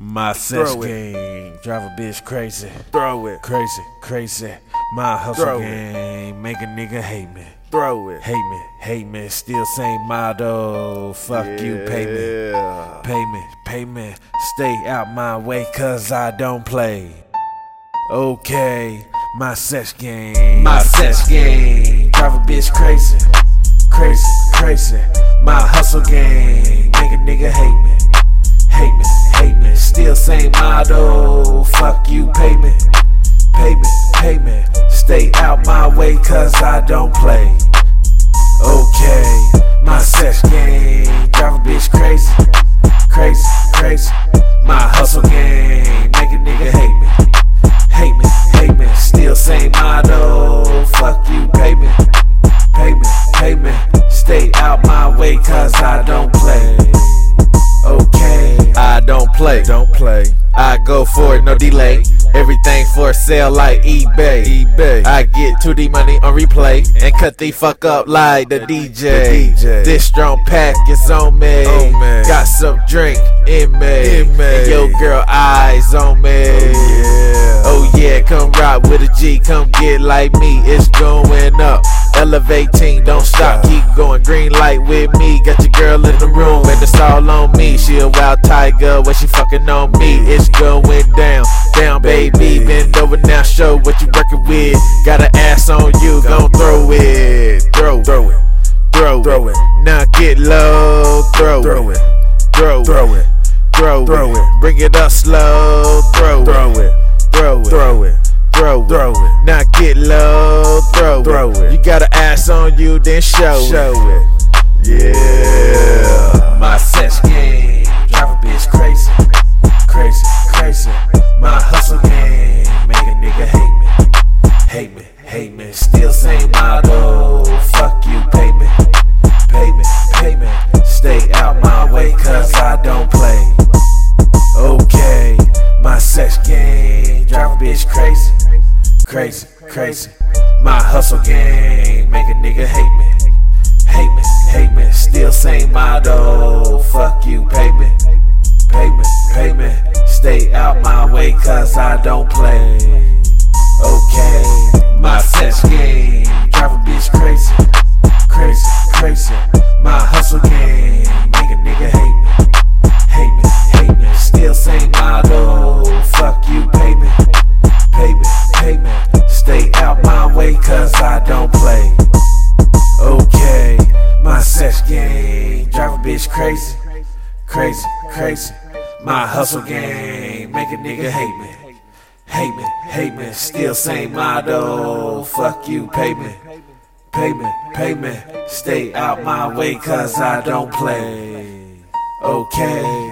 My sex game, drive a bitch crazy. Throw it. Crazy, crazy. My hustle game, make a nigga hate me. Throw it. Hate me, still same motto. Fuck you, pay me. Stay out my way, cause I don't play. Okay, my sex game. My sex game, drive a bitch crazy. Crazy. My hustle game, make a nigga hate me. Still same motto, fuck you, pay me. Stay out my way, cause I don't play. Okay, my sex game, drive a bitch crazy. Crazy. My hustle game, make a nigga hate me. Still same motto, fuck you, pay me. Stay out my way, cause I don't play. Don't play. I go for it, no delay. Everything for sale like eBay. I get 2D money on replay and cut the fuck up like the DJ. This strong pack is on me. Got some drink in me. And your girl eyes on me. Oh yeah, come rock with a G. Come get like me. It's going up. Elevate team, don't stop, keep going. Green light with me, got your girl in the room, and it's all on me. She a wild tiger, when she fucking on me, it's going down, baby. Bend over now, show what you working with. Got an ass on you, gon' throw it. Now get low, throw it. Bring it up slow, throw it. Now get low, throw it. You got an ass on you, then show it. Yeah. My sex game, drive a bitch crazy. My hustle game, make a nigga hate me. Still same motto, fuck you, pay me. Stay out my way, cause I don't play. Okay, my sex game, drive a bitch crazy. My hustle game, make a nigga hate me. Still same motto, fuck you, pay me. Stay out my way, cause I don't play. Okay, my sex game, drive a bitch crazy. My hustle game, make a nigga hate me. Still same motto, fuck you, pay me. Stay out my way, cause I don't play. Okay, my sex game, drive a bitch crazy. My hustle game, make a nigga hate me. Still same motto, fuck you, pay me. Stay out my way, cause I don't play. Okay.